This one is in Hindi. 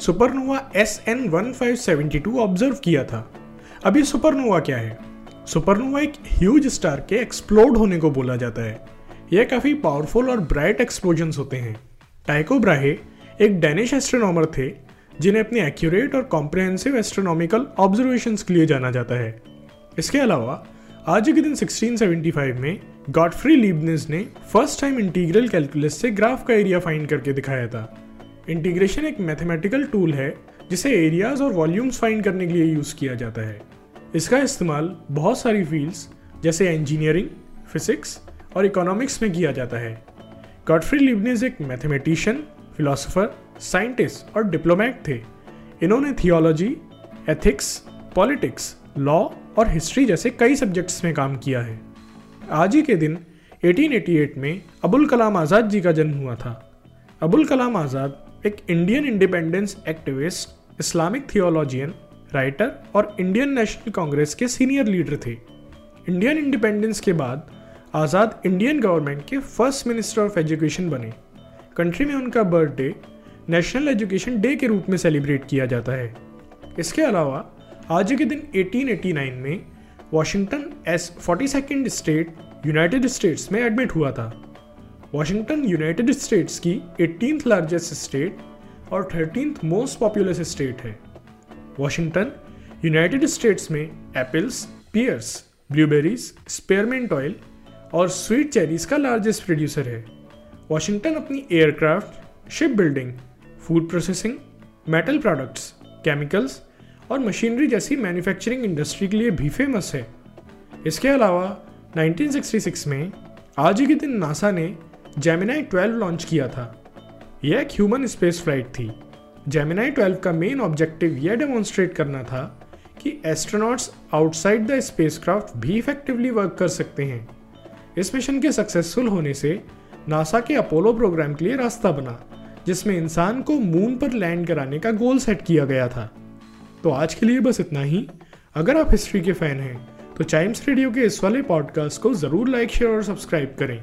सुपरनोवा SN 1572 ऑब्जर्व किया था। अभी सुपरनोवा क्या है? सुपरनोवा एक ह्यूज स्टार के एक्सप्लोड होने को बोला जाता है। यह काफ़ी पावरफुल और ब्राइट एक्सप्लोजन्स होते हैं। टाइको ब्राहे एक डेनिश एस्ट्रोनॉमर थे जिन्हें अपने एक्यूरेट और कॉम्प्रिहेंसिव एस्ट्रोनॉमिकल ऑब्जर्वेशंस के लिए जाना जाता है। इसके अलावा आज के दिन 1675 में गॉटफ्री लीबनिज ने फर्स्ट टाइम इंटीग्रल कैलकुलस से ग्राफ का एरिया फाइंड करके दिखाया था। इंटीग्रेशन एक मैथमेटिकल टूल है जिसे एरियाज और वॉल्यूम्स फाइंड करने के लिए यूज़ किया जाता है। इसका इस्तेमाल बहुत सारी फील्ड्स जैसे इंजीनियरिंग, फिजिक्स और इकोनॉमिक्स में किया जाता है। गॉटफ्री लीबनिज एक मैथमेटिशियन, फिलोसोफर, साइंटिस्ट और डिप्लोमेट थे। इन्होंने थियोलॉजी, एथिक्स, पॉलिटिक्स, लॉ और हिस्ट्री जैसे कई सब्जेक्ट्स में काम किया है। आज ही के दिन 1888 में अबुल कलाम आज़ाद जी का जन्म हुआ था। अबुल कलाम आज़ाद एक Indian independence activist, Islamic theologian, writer और इंडियन नेशनल कांग्रेस के सीनियर लीडर थे। इंडियन इंडिपेंडेंस के बाद आज़ाद इंडियन गवर्नमेंट के फर्स्ट मिनिस्टर ऑफ एजुकेशन बने। कंट्री में उनका बर्थडे नेशनल एजुकेशन डे के रूप में सेलिब्रेट किया जाता है। इसके अलावा आज के दिन 1889 में Washington as 42nd state United States में एडमिट हुआ था। वाशिंगटन यूनाइटेड स्टेट्स की 18th लार्जेस्ट स्टेट और 13th मोस्ट पॉपुलस स्टेट है। वाशिंगटन यूनाइटेड स्टेट्स में apples, pears, blueberries, spearmint oil और स्वीट चेरीज का लार्जेस्ट प्रोड्यूसर है। वाशिंगटन अपनी aircraft, ship building, food processing, metal products, chemicals और मशीनरी जैसी मैन्युफैक्चरिंग इंडस्ट्री के लिए भी फेमस है। इसके अलावा 1966 में आज ही के दिन नासा ने जेमिनाई 12 लॉन्च किया था। यह एक ह्यूमन स्पेस फ्लाइट थी। जेमिनाई 12 का मेन ऑब्जेक्टिव यह डेमोन्स्ट्रेट करना था कि एस्ट्रोनॉट्स आउटसाइड द स्पेसक्राफ्ट भी इफेक्टिवली वर्क कर सकते हैं। इस मिशन के सक्सेसफुल होने से नासा के अपोलो प्रोग्राम के लिए रास्ता बना, जिसमें इंसान को मून पर लैंड कराने का गोल सेट किया गया था। तो आज के लिए बस इतना ही। अगर आप हिस्ट्री के फैन हैं तो चाइम्स रेडियो के इस वाले पॉडकास्ट को ज़रूर लाइक, शेयर और सब्सक्राइब करें,